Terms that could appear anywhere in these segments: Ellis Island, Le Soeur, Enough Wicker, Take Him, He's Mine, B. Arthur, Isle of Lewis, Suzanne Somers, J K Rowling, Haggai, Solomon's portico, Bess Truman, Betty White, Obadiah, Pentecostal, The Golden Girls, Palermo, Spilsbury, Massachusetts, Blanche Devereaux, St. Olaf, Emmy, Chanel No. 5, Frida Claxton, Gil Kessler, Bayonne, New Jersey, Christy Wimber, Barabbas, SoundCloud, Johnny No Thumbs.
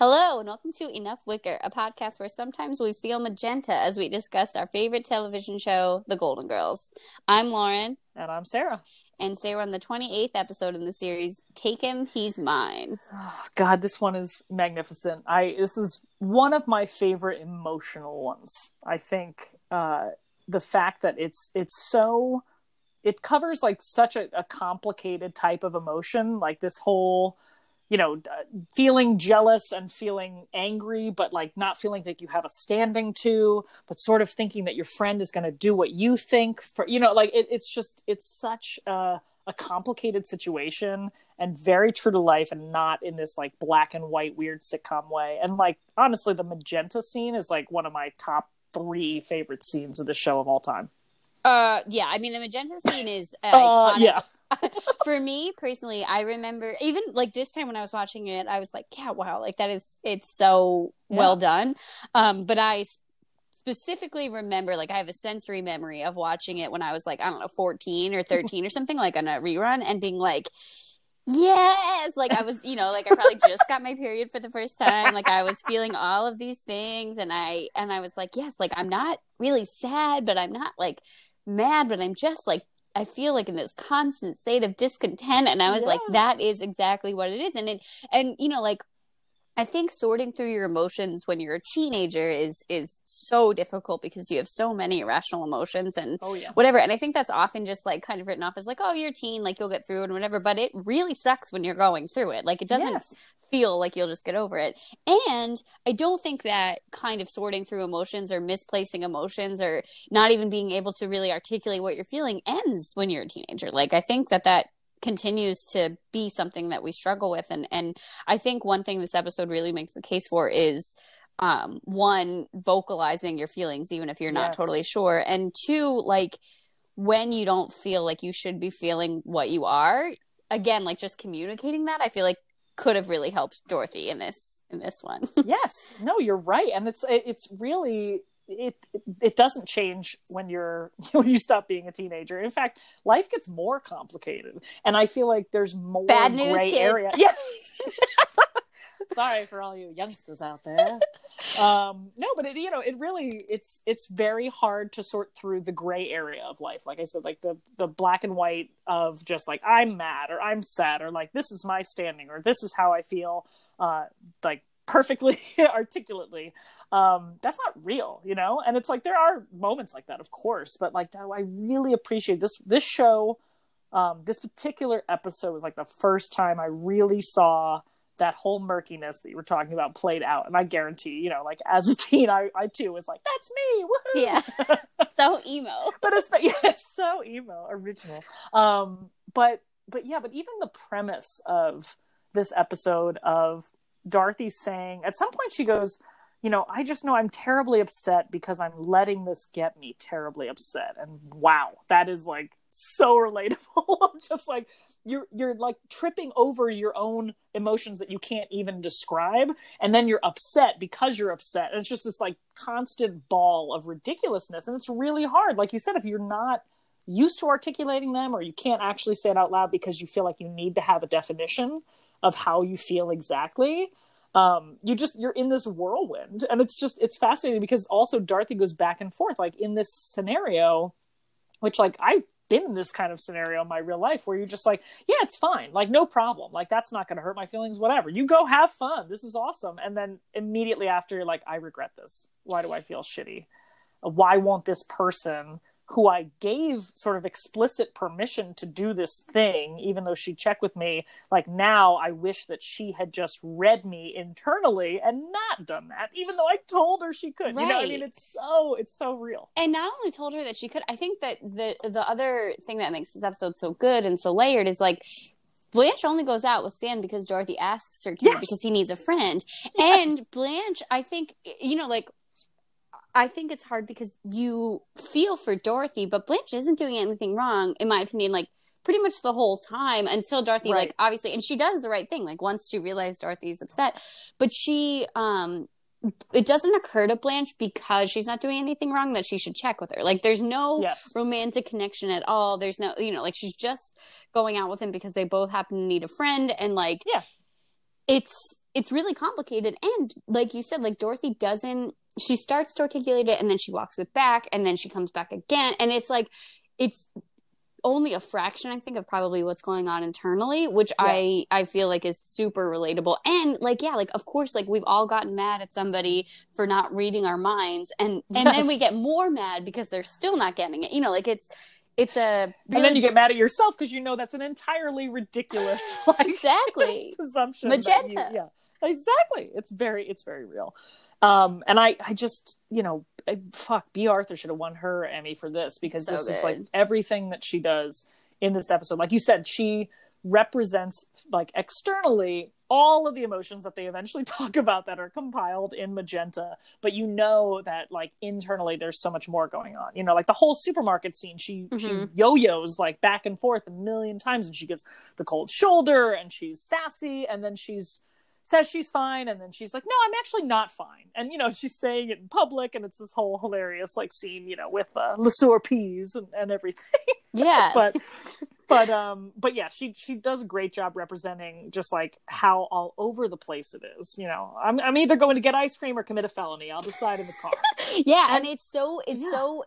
Hello, and welcome to Enough Wicker, a podcast where sometimes we feel magenta as we discuss our favorite television show, The Golden Girls. I'm Lauren. And I'm Sarah. And today we're on the 28th episode in the series, Take Him, He's Mine. Oh, God, this one is magnificent. This is one of my favorite emotional ones. I think the fact that it covers like such a complicated type of emotion, like this whole... you know, feeling jealous and feeling angry, but like not feeling like you have a standing to, but sort of thinking that your friend is going to do what you think for, you know, like it's such a complicated situation and very true to life and not in this like black and white weird sitcom way. And like, honestly, the magenta scene is like one of my top 3 favorite scenes of the show of all time. Yeah. I mean, the magenta scene is iconic. Yeah. For me personally, I remember even like this time when I was watching it, I was like, yeah, wow, like that is, it's so well done. But I specifically remember, like I have a sensory memory of watching it when I was like, I don't know, 14 or 13 or something, like on a rerun, and being like, yes, like I was, you know, like I probably just got my period for the first time, like I was feeling all of these things, and I was like, yes, like I'm not really sad, but I'm not like mad, but I'm just like, I feel like in this constant state of discontent. And I was like, that is exactly what it is. And you know, like, I think sorting through your emotions when you're a teenager is so difficult because you have so many irrational emotions and whatever. And I think that's often just like kind of written off as like, oh, you're a teen, like you'll get through it and whatever. But it really sucks when you're going through it. Like it doesn't feel like you'll just get over it. And I don't think that kind of sorting through emotions or misplacing emotions or not even being able to really articulate what you're feeling ends when you're a teenager. Like I think that continues to be something that we struggle with, and I think one thing this episode really makes the case for is one, vocalizing your feelings even if you're not totally sure, and two, like when you don't feel like you should be feeling what you are, again, like just communicating that, I feel like could have really helped Dorothy in this one. Yes, no, you're right. And it's really it doesn't change when you stop being a teenager. In fact, life gets more complicated, and I feel like there's more bad news, gray kids. Area. Yeah. Sorry for all you youngsters out there. No, but it, you know, it really, it's very hard to sort through the gray area of life. Like I said, like the black and white of just like, I'm mad or I'm sad or like, this is my standing or this is how I feel, like perfectly articulately. That's not real, you know? And it's like, there are moments like that, of course, but like, no, I really appreciate this show. This particular episode was like the first time I really saw that whole murkiness that you were talking about played out. And I guarantee, you know, like as a teen, I too was like, that's me. Woohoo! Yeah. So emo. But it's so emo, original. But yeah, but even the premise of this episode of Dorothy saying, at some point she goes, you know, I just know I'm terribly upset because I'm letting this get me terribly upset. And wow, that is like so relatable. Just like you're like tripping over your own emotions that you can't even describe, and then you're upset because you're upset, and it's just this like constant ball of ridiculousness. And it's really hard, like you said, if you're not used to articulating them or you can't actually say it out loud because you feel like you need to have a definition of how you feel exactly. You're in this whirlwind, and it's fascinating because also Dorothy goes back and forth, like in this scenario, which like I've been in this kind of scenario in my real life where you're just like, yeah, it's fine. Like, no problem. Like, that's not going to hurt my feelings, whatever. You go have fun. This is awesome. And then immediately after you're like, I regret this. Why do I feel shitty? Why won't this person who I gave sort of explicit permission to do this thing, even though she checked with me, like now I wish that she had just read me internally and not done that, even though I told her she could. Right. You know what I mean? It's so real. And not only told her that she could, I think that the other thing that makes this episode so good and so layered is like, Blanche only goes out with Stan because Dorothy asks her to, because he needs a friend. Yes. And Blanche, I think, you know, like, I think it's hard because you feel for Dorothy, but Blanche isn't doing anything wrong, in my opinion, like pretty much the whole time until Dorothy, like obviously, and she does the right thing. Like once she realized Dorothy's upset, but she, it doesn't occur to Blanche because she's not doing anything wrong that she should check with her. Like there's no romantic connection at all. There's no, you know, like she's just going out with him because they both happen to need a friend. And like, it's really complicated. And like you said, like Dorothy doesn't, she starts to articulate it and then she walks it back and then she comes back again. And it's like, it's only a fraction, I think, of probably what's going on internally, which yes. I feel like is super relatable. And like, yeah, like, of course, like we've all gotten mad at somebody for not reading our minds. And yes. then we get more mad because they're still not getting it. You know, like it's a... really... And then you get mad at yourself because you know that's an entirely ridiculous like, exactly. presumption. Magenta. You, yeah, exactly. It's very real. And I just, you know, B. Arthur should have won her Emmy for this, because so this good. Is like everything that she does in this episode. Like you said, she represents like externally all of the emotions that they eventually talk about that are compiled in magenta, but you know that like internally there's so much more going on, you know, like the whole supermarket scene, she yo-yos like back and forth a million times, and she gives the cold shoulder and she's sassy, and then she's says she's fine, and then she's like, no, I'm actually not fine, and you know she's saying it in public, and it's this whole hilarious like scene, you know, with Le Soeur peas and everything. Yeah. but yeah, she does a great job representing just like how all over the place it is, you know. I'm either going to get ice cream or commit a felony, I'll decide in the car. Yeah. And it's so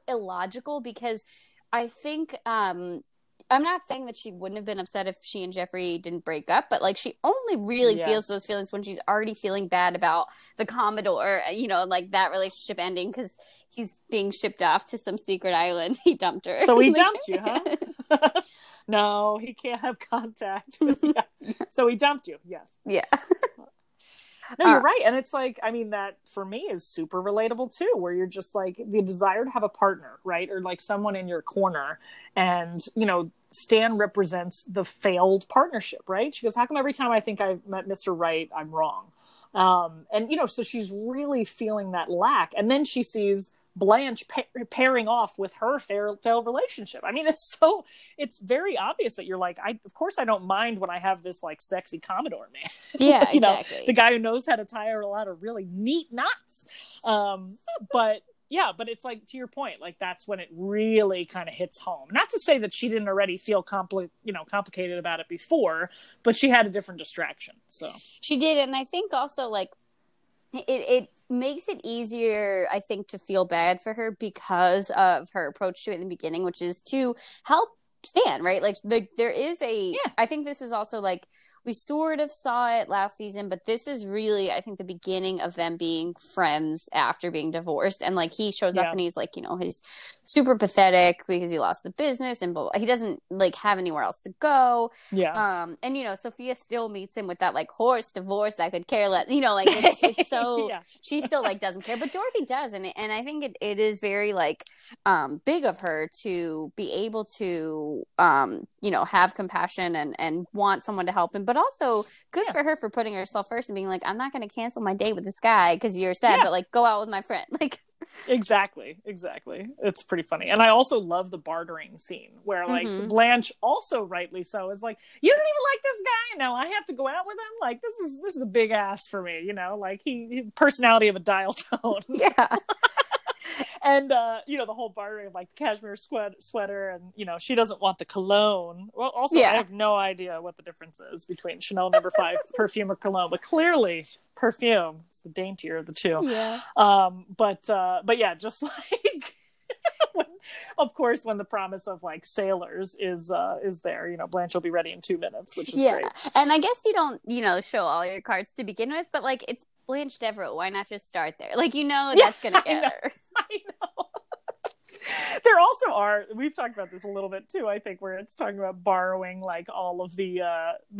illogical, because I think I'm not saying that she wouldn't have been upset if she and Jeffrey didn't break up, but like she only really yes. feels those feelings when she's already feeling bad about the Commodore, you know, like that relationship ending because he's being shipped off to some secret island. He dumped her. So he dumped you, huh? No, he can't have contact. So he dumped you. Yes. Yeah. No, you're right. And it's like, I mean, that for me is super relatable too, where you're just like the desire to have a partner, right? Or like someone in your corner. And, you know, Stan represents the failed partnership, right? She goes, how come every time I think I've met Mr. Right, I'm wrong? And, you know, so she's really feeling that lack. And then she sees Blanche pairing off with her failed relationship. I mean, it's very obvious that you're like, of course I don't mind when I have this like sexy Commodore man. Yeah, you exactly. know, the guy who knows how to tie a lot of really neat knots. But yeah, but it's like, to your point, like that's when it really kind of hits home. Not to say that she didn't already feel complicated about it before, but she had a different distraction. So she did, and I think also like it makes it easier, I think, to feel bad for her because of her approach to it in the beginning, which is to help Stan, right? Like there is a yeah. I think this is also like we sort of saw it last season, but this is really, I think, the beginning of them being friends after being divorced. And like he shows yeah. up and he's like, you know, he's super pathetic because he lost the business and blah, blah. He doesn't like have anywhere else to go. Yeah. And you know, Sophia still meets him with that like horse divorce. I could care less. You know, like it's so yeah. she still like doesn't care, but Dorothy does, and I think it is very like big of her to be able to you know, have compassion and want someone to help him. But also good yeah. for her for putting herself first and being like, I'm not going to cancel my date with this guy because you're sad, yeah. but like go out with my friend. Like exactly. It's pretty funny. And I also love the bartering scene where like mm-hmm. Blanche, also rightly so, is like, you don't even like this guy, now I have to go out with him, like this is a big ass for me, you know, like he personality of a dial tone. Yeah. And, you know, the whole bartering of, like, the cashmere sweater and, you know, she doesn't want the cologne. Well, also, yeah. I have no idea what the difference is between Chanel No. 5 perfume or cologne. But clearly, perfume is the daintier of the two. Yeah. But yeah, just like... Of course, when the promise of like sailors is there, you know, Blanche will be ready in 2 minutes, which is yeah. great. And I guess you don't, you know, show all your cards to begin with, but like it's Blanche Devereaux. Why not just start there? Like, you know, that's yeah, gonna get her. I know. There also are, we've talked about this a little bit too, I think, where it's talking about borrowing like all of the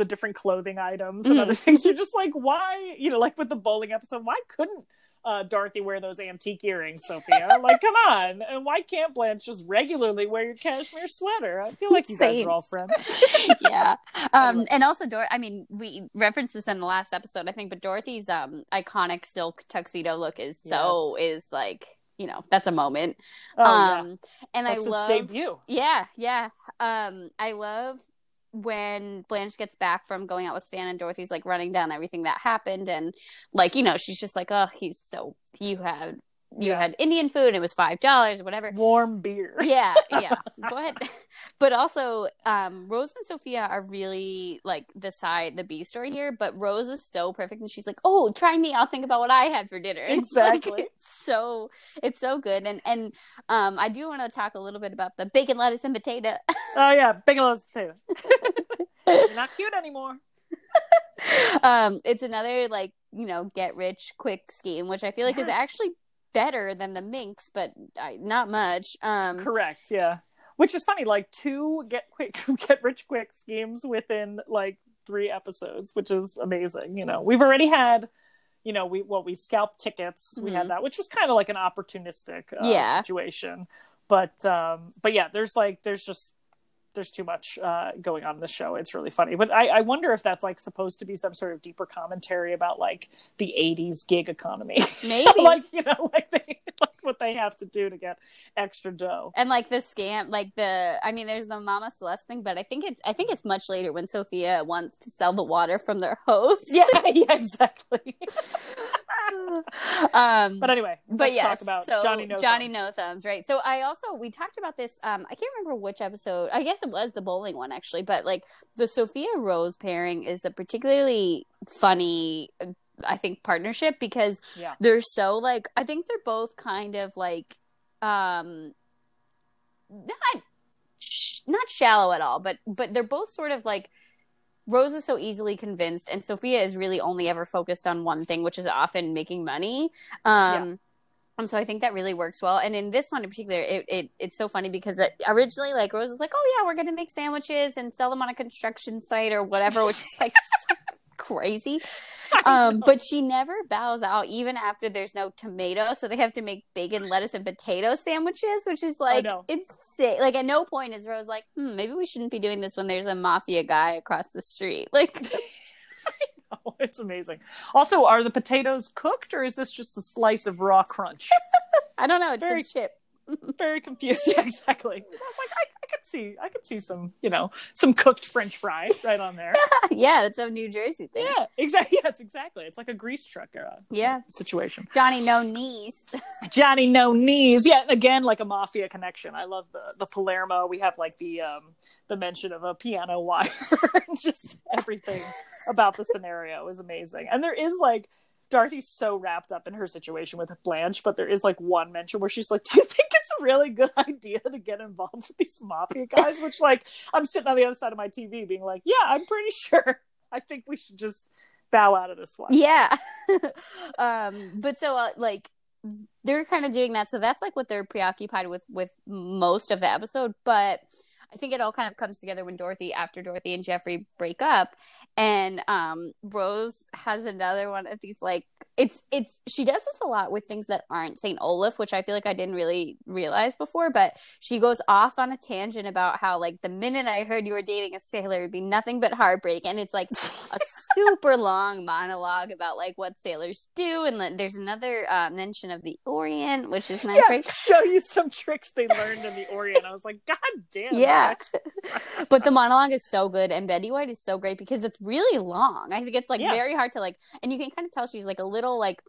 different clothing items and mm-hmm. other things. You're just like, why, you know, like with the bowling episode, why couldn't Dorothy wear those antique earrings, Sophia? Like, come on. And why can't Blanche just regularly wear your cashmere sweater? I feel like you guys are all friends. Yeah. And also, I mean, we referenced this in the last episode, I think, but Dorothy's iconic silk tuxedo look is so, yes. is like, you know, that's a moment. Oh, yeah. And that's its debut. Yeah, yeah. I love when Blanche gets back from going out with Stan and Dorothy's like running down everything that happened, and like, you know, she's just like, oh, you had you had Indian food and it was $5 or whatever. Warm beer. Yeah, yeah. Go ahead. But also, Rose and Sophia are really like the B story here, but Rose is so perfect and she's like, oh, try me, I'll think about what I had for dinner. Exactly. Like, it's so good. And I do want to talk a little bit about the bacon, lettuce, and potato. Oh yeah, bacon, lettuce, potato. You're not cute anymore. It's another like, you know, get rich quick scheme, which I feel like is actually better than the minx, but not much. Correct, yeah. Which is funny, like two get rich quick schemes within like 3 episodes, which is amazing. You know, we've already had, you know, we scalped tickets. Mm-hmm. We had that, which was kind of like an opportunistic situation. But yeah, there's too much going on in the show. It's really funny. But I wonder if that's like supposed to be some sort of deeper commentary about like the 80s gig economy. Maybe. Like, you know, like what they have to do to get extra dough. And like the scam, there's the Mama Celeste thing, but I think it's much later when Sophia wants to sell the water from their hose. Yeah, exactly. But anyway, let's talk about Johnny No Thumbs, right? So we talked about this, I can't remember which episode, I guess it was the bowling one actually, but like the Sophia Rose pairing is a particularly funny, I think, partnership because they're so like, I think they're both kind of like, not shallow at all, but they're both sort of like, Rose is so easily convinced, and Sophia is really only ever focused on one thing, which is often making money. And so I think that really works well. And in this one in particular, it's so funny because originally, like, Rose is like, oh, yeah, we're going to make sandwiches and sell them on a construction site or whatever, which is, like, so crazy. But she never bows out even after there's no tomato, so they have to make bacon, lettuce, and potato sandwiches, which is like insane. Like at no point is Rose like, maybe we shouldn't be doing this when there's a mafia guy across the street. Like, I know, it's amazing. Also, are the potatoes cooked or is this just a slice of raw crunch? I don't know. It's a chip. Very confused. Yeah, exactly. So I was like, I could see some, you know, some cooked French fry right on there. Yeah, it's a New Jersey thing. Yeah, exactly. Yes, exactly. It's like a grease truck situation. Johnny No Knees. Johnny No Knees. Yeah, again, like a mafia connection. I love the Palermo. We have like the mention of a piano wire. Just everything about the scenario is amazing. And there is like, Dorothy's so wrapped up in her situation with Blanche, but there is like one mention where she's like, do you think it's a really good idea to get involved with these mafia guys? Which, like, I'm sitting on the other side of my TV being like, yeah, I'm pretty sure. I think we should just bow out of this one. Yeah. But so, like, they're kind of doing that. So that's like what they're preoccupied with most of the episode. But I think it all kind of comes together when after Dorothy and Jeffrey break up, and Rose has another one of these like she does this a lot with things that aren't St. Olaf, which I feel like I didn't really realize before, but she goes off on a tangent about how like the minute I heard you were dating a sailor it'd be nothing but heartbreak, and it's like a super long monologue about like what sailors do, and there's another mention of the Orient, which is nice. Yeah, show you some tricks they learned in the Orient. I was like, god damn. Yeah. But the monologue is so good, and Betty White is so great because it's really long. I think it's like very hard to like, and you can kind of tell she's like a little like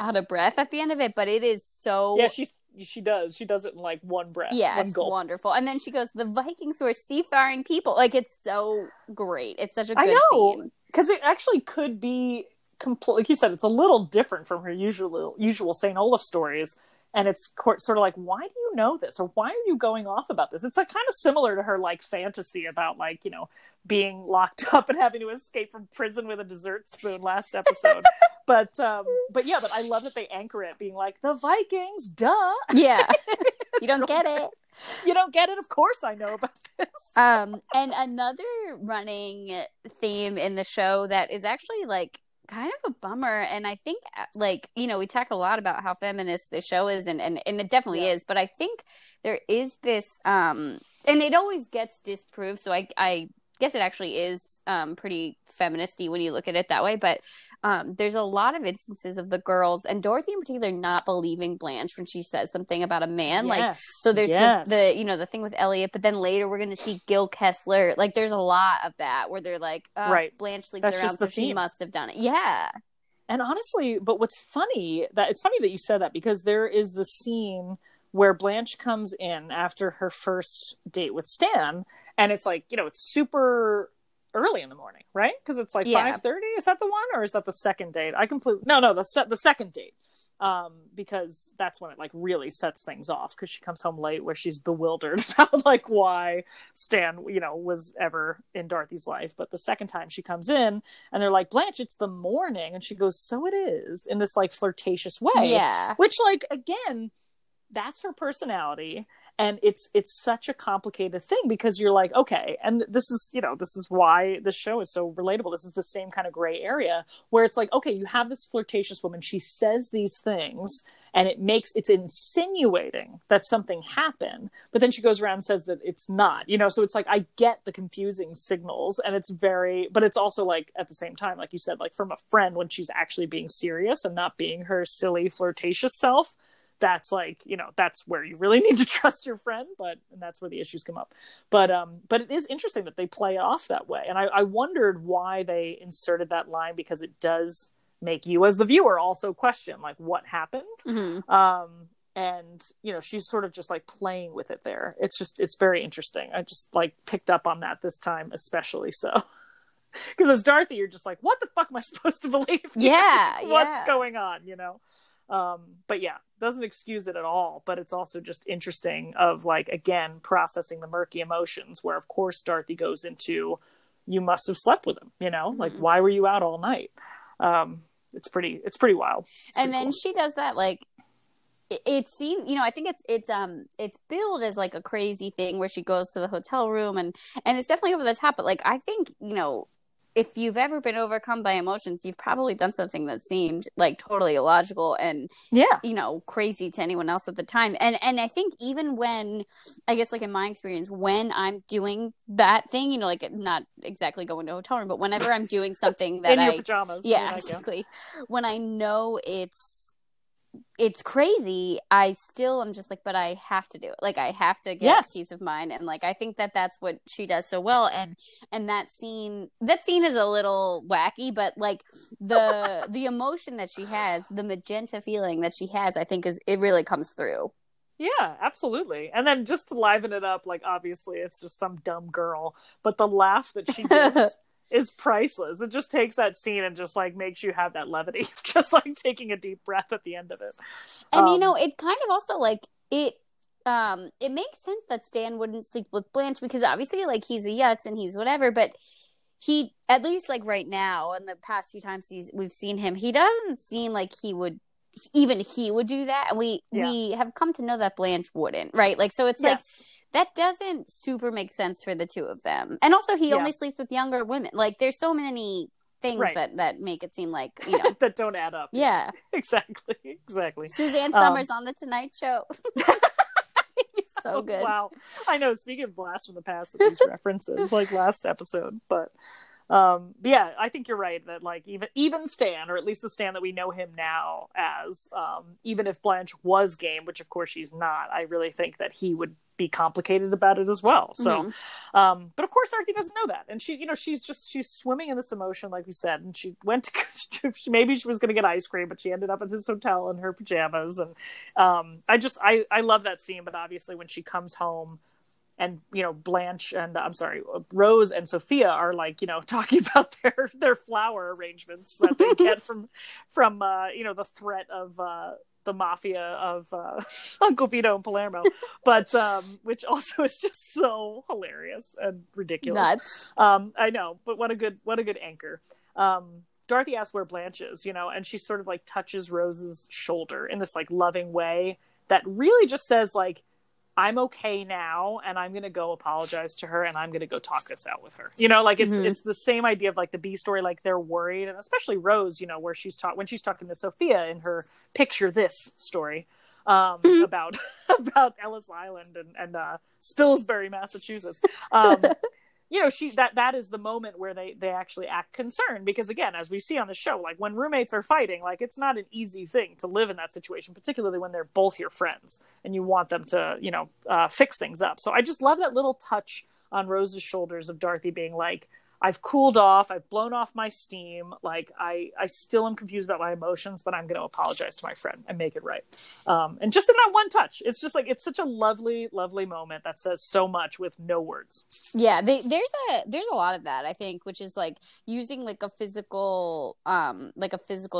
out of breath at the end of it, but it is so she does it in like one breath. Yeah, it's gulp. Wonderful. And then she goes, the Vikings were seafaring people. Like, it's so great. It's such a good scene because it actually could be complete. Like you said, it's a little different from her usual St. Olaf stories. And it's sort of like, why do you know this? Or why are you going off about this? It's like kind of similar to her like fantasy about like, you know, being locked up and having to escape from prison with a dessert spoon last episode. But I love that they anchor it being like, the Vikings, duh. Yeah. You don't get it. You don't get it. Of course I know about this. And another running theme in the show that is actually like, kind of a bummer, and I think like, you know, we talk a lot about how feminist this show is, and it definitely is, but I think there is this and it always gets disproved, so I guess it actually is pretty feministy when you look at it that way, but there's a lot of instances of the girls and Dorothy in particular not believing Blanche when she says something about a man. Like, so there's the you know, the thing with Elliot, but then later we're going to see Gil Kessler. Like, there's a lot of that where they're like, Blanche sleeps around, so she must have done it. Yeah. And honestly, but what's funny, that it's funny that you said that, because there is the scene where Blanche comes in after her first date with Stan, and it's like, you know, it's super early in the morning, right? Because it's like 5:30. Is that the one, or is that the second date? I completely the second date, because that's when it like really sets things off, because she comes home late, where she's bewildered about like why Stan, you know, was ever in Dorothy's life. But the second time she comes in and they're like, Blanche, it's the morning, and she goes, so it is, in this like flirtatious way, which like, again, that's her personality. And it's such a complicated thing, because you're like, okay, and this is, you know, this is why this show is so relatable. This is the same kind of gray area where it's like, okay, you have this flirtatious woman. She says these things and it's insinuating that something happened, but then she goes around and says that it's not, you know? So it's like, I get the confusing signals, and it's very, but it's also like, at the same time, like you said, like from a friend, when she's actually being serious and not being her silly flirtatious self, that's like, you know, that's where you really need to trust your friend, and that's where the issues come up. But it is interesting that they play off that way. And I wondered why they inserted that line, because it does make you as the viewer also question like what happened. Mm-hmm. And you know, she's sort of just like playing with it there. It's very interesting. I just like picked up on that this time, especially so. Because as Dorothy, you're just like, what the fuck am I supposed to believe? Yeah. What's going on, you know? But yeah, doesn't excuse it at all, but it's also just interesting of like, again, processing the murky emotions, where of course Dorothy goes into, you must have slept with him, you know, like, why were you out all night? It's pretty wild. And then she does that, like, it seems, you know, I think it's billed as like a crazy thing where she goes to the hotel room, and it's definitely over the top, but like, I think, you know, if you've ever been overcome by emotions, you've probably done something that seemed like totally illogical and, you know, crazy to anyone else at the time. And I think even when, I guess like in my experience, when I'm doing that thing, you know, like not exactly going to a hotel room, but whenever I'm doing something that in your pajamas. Yeah, exactly. When I know it's crazy, I still am just like, but I have to do it. Like, I have to get peace of mind. And like, I think that that's what she does so well. And that scene is a little wacky, but like the emotion that she has, the magenta feeling that she has, I think it really comes through. Yeah, absolutely. And then just to liven it up, like, obviously it's just some dumb girl, but the laugh that she gives is priceless. It just takes that scene and just like makes you have that levity, just like taking a deep breath at the end of it. And you know, it kind of also like it makes sense that Stan wouldn't sleep with Blanche, because obviously like he's a yutz and he's whatever, but he, at least like right now, in the past few times we've seen him, he doesn't seem like he would do that. And we have come to know that Blanche wouldn't, right? Like, so it's like that doesn't super make sense for the two of them. And also he only sleeps with younger women. Like, there's so many things that make it seem like, you know. That don't add up. Yeah. Exactly. Suzanne Somers on The Tonight Show. So good. Wow. I know. Speaking of blast from the past with these references, like last episode, but... yeah, I think you're right that like even Stan, or at least the Stan that we know him now as, even if Blanche was game, which of course she's not, I really think that he would be complicated about it as well. So, but of course Dorothy doesn't know that, and she, you know, she's swimming in this emotion, like we said, and she went to maybe she was going to get ice cream, but she ended up at this hotel in her pajamas, and I love that scene. But obviously when she comes home, and, you know, Blanche and, Rose and Sophia are, like, you know, talking about their flower arrangements that they get from you know, the threat of the mafia of Uncle Vito and Palermo. But, which also is just so hilarious and ridiculous. Nuts. I know, but what a good anchor. Dorothy asks where Blanche is, you know, and she sort of, like, touches Rose's shoulder in this, like, loving way that really just says, like, I'm okay now, and I'm going to go apologize to her, and I'm going to go talk this out with her. You know, like, it's the same idea of, like, the B story, like, they're worried, and especially Rose, you know, where when she's talking to Sophia in her Picture This story about Ellis Island and Spilsbury, Massachusetts. You know, that is the moment where they actually act concerned, because again, as we see on the show, like when roommates are fighting, like it's not an easy thing to live in that situation, particularly when they're both your friends and you want them to, you know, fix things up. So I just love that little touch on Rose's shoulders of Dorothy being like, I've cooled off. I've blown off my steam. Like I still am confused about my emotions, but I'm going to apologize to my friend and make it right. And just in that one touch, it's just like, it's such a lovely, lovely moment that says so much with no words. Yeah. There's a lot of that, I think, which is like using like a physical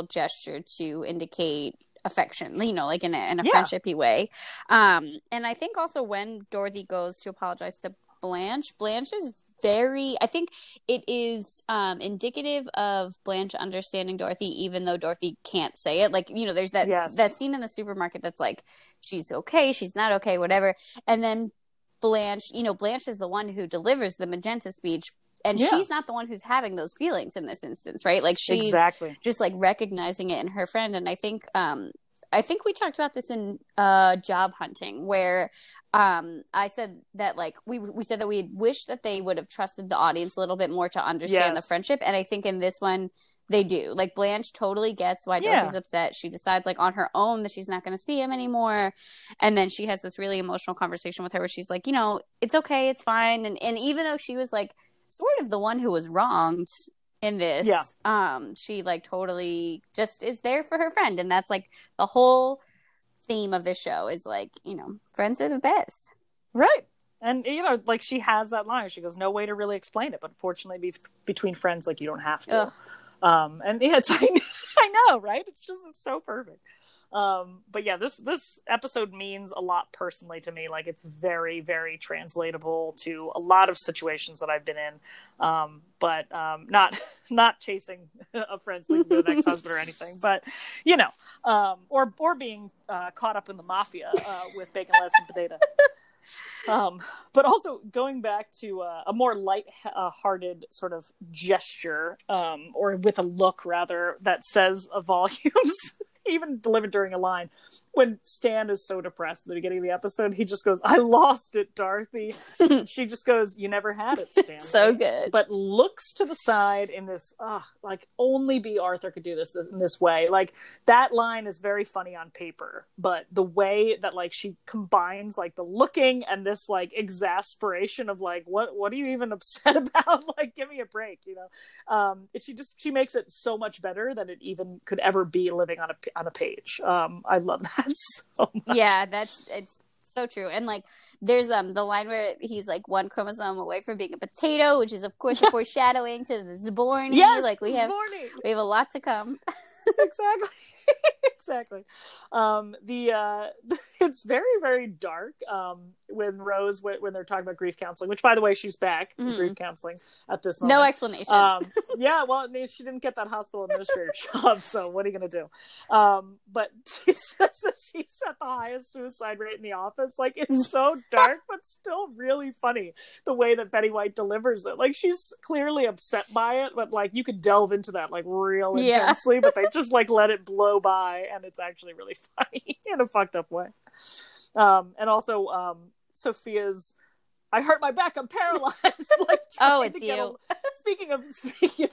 gesture to indicate affection, you know, like in a friendshipy way. And I think also when Dorothy goes to apologize to Blanche is very, I think it is indicative of Blanche understanding Dorothy, even though Dorothy can't say it. Like, you know, there's that that scene in the supermarket that's like, she's okay, she's not okay, whatever. And then Blanche is the one who delivers the magenta speech. And she's not the one who's having those feelings in this instance, right? Like she's just like recognizing it in her friend. And I think we talked about this in Job Hunting, where I said that like we said that we wish that they would have trusted the audience a little bit more to understand the friendship. And I think in this one they do. Like Blanche totally gets why Dorothy's upset. She decides like on her own that she's not going to see him anymore. And then she has this really emotional conversation with her where she's like, you know, it's okay, it's fine. And even though she was like sort of the one who was wronged in this, she like totally just is there for her friend. And that's like the whole theme of this show is like, you know, friends are the best, right? And you know, like she has that line, she goes, no way to really explain it, but fortunately between friends, like you don't have to. And yeah, it's like, I know, right? It's just, it's so perfect. But yeah, this episode means a lot personally to me. Like it's very, very translatable to a lot of situations that I've been in. But not chasing a friend sleeping with an ex-husband or anything, but you know, or being caught up in the mafia with bacon, lettuce, and potato. But also going back to a more light-hearted sort of gesture, or with a look rather, that says volumes. Even delivered during a line when Stan is so depressed at the beginning of the episode, he just goes, I lost it, Dorothy. She just goes, you never had it, Stan. So good. But looks to the side in this, like only B. Arthur could do this in this way. Like that line is very funny on paper, but the way that like she combines like the looking and this like exasperation of like, what are you even upset about? Like, give me a break, you know? She makes it so much better than it even could ever be living on a page. I love that so much. Yeah, it's so true. And like there's the line where he's like one chromosome away from being a potato, which is of course a foreshadowing to the Zborny. Yes, like we have a lot to come. Exactly. It's very, very dark. When Rose, when they're talking about grief counseling, which by the way, she's back in grief counseling at this moment. No explanation. Well, she didn't get that hospital administrator job, so what are you going to do? But she says that she's at the highest suicide rate in the office. Like, it's so dark, but still really funny the way that Betty White delivers it. Like, she's clearly upset by it, but like, you could delve into that like real intensely, but they just like let it blow by, and it's actually really funny in a fucked up way. And also Sophia's I hurt my back, I'm paralyzed. Like, oh, it's you. Speaking of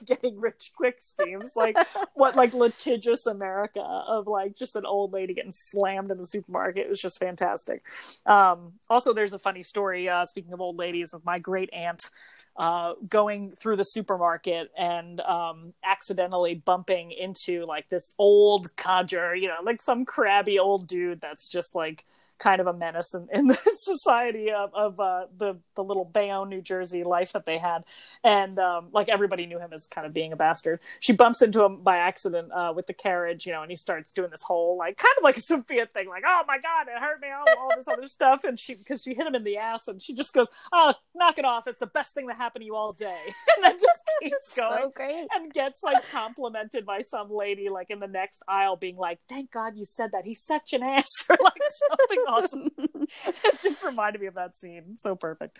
getting rich quick schemes, like what like litigious America of like just an old lady getting slammed in the supermarket. It was just fantastic. Also, there's a funny story. Speaking of old ladies, of my great aunt going through the supermarket and accidentally bumping into like this old codger, you know, like some crabby old dude that's just like kind of a menace in the society of the little Bayonne, New Jersey life that they had. And like everybody knew him as kind of being a bastard. She bumps into him by accident with the carriage, you know, and he starts doing this whole like kind of like a Sophia thing, like, oh my God, it hurt me, all this other stuff. And because she hit him in the ass, and she just goes, oh, knock it off, it's the best thing that happened to you all day. And then just keeps going. So great. And gets like complimented by some lady like in the next aisle being like, thank God you said that, he's such an ass, or like something awesome. It just reminded me of that scene. So perfect.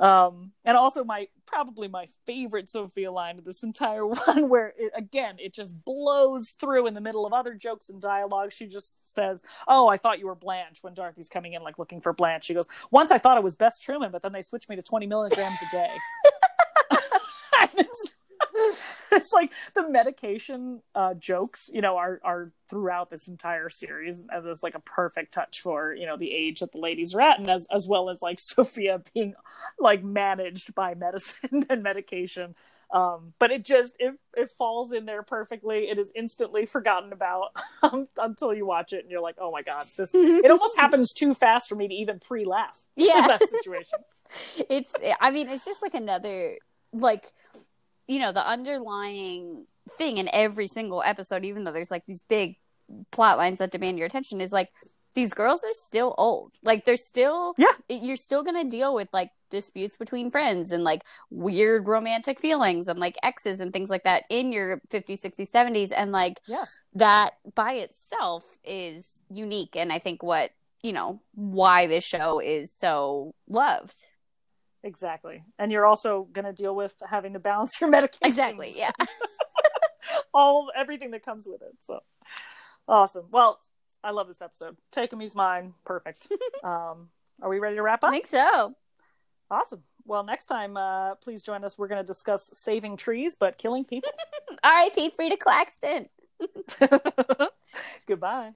And also probably my favorite Sophia line of this entire one, where it just blows through in the middle of other jokes and dialogue. She just says, oh, I thought you were Blanche, when Dorothy's coming in like looking for Blanche. She goes, once I thought I was Bess Truman, but then they switched me to 20 milligrams a day. It's like the medication jokes, you know, are throughout this entire series, and there's like a perfect touch for, you know, the age that the ladies are at, and as well as like Sophia being like managed by medicine and medication But it just, it falls in there perfectly. It is instantly forgotten about until you watch it and you're like, oh my God, this, it almost happens too fast for me to even pre-laugh. Yeah. That situation. It's, I mean, it's just like another, like, you know, the underlying thing in every single episode, even though there's like these big plot lines that demand your attention, is like, these girls are still old. Like, they're still, yeah, you're still going to deal with like disputes between friends and like weird romantic feelings and like exes and things like that in your 50s, 60s, 70s. And like, yes, that by itself is unique. And I think what, you know, why this show is so loved. Exactly. And you're also going to deal with having to balance your medications. Exactly. Yeah. Everything that comes with it. So awesome. Well, I love this episode. Take Him, He's Mine. Perfect. Are we ready to wrap up? I think so. Awesome. Well, next time, please join us. We're going to discuss saving trees, but killing people. R.I.P. Frida Claxton. Goodbye.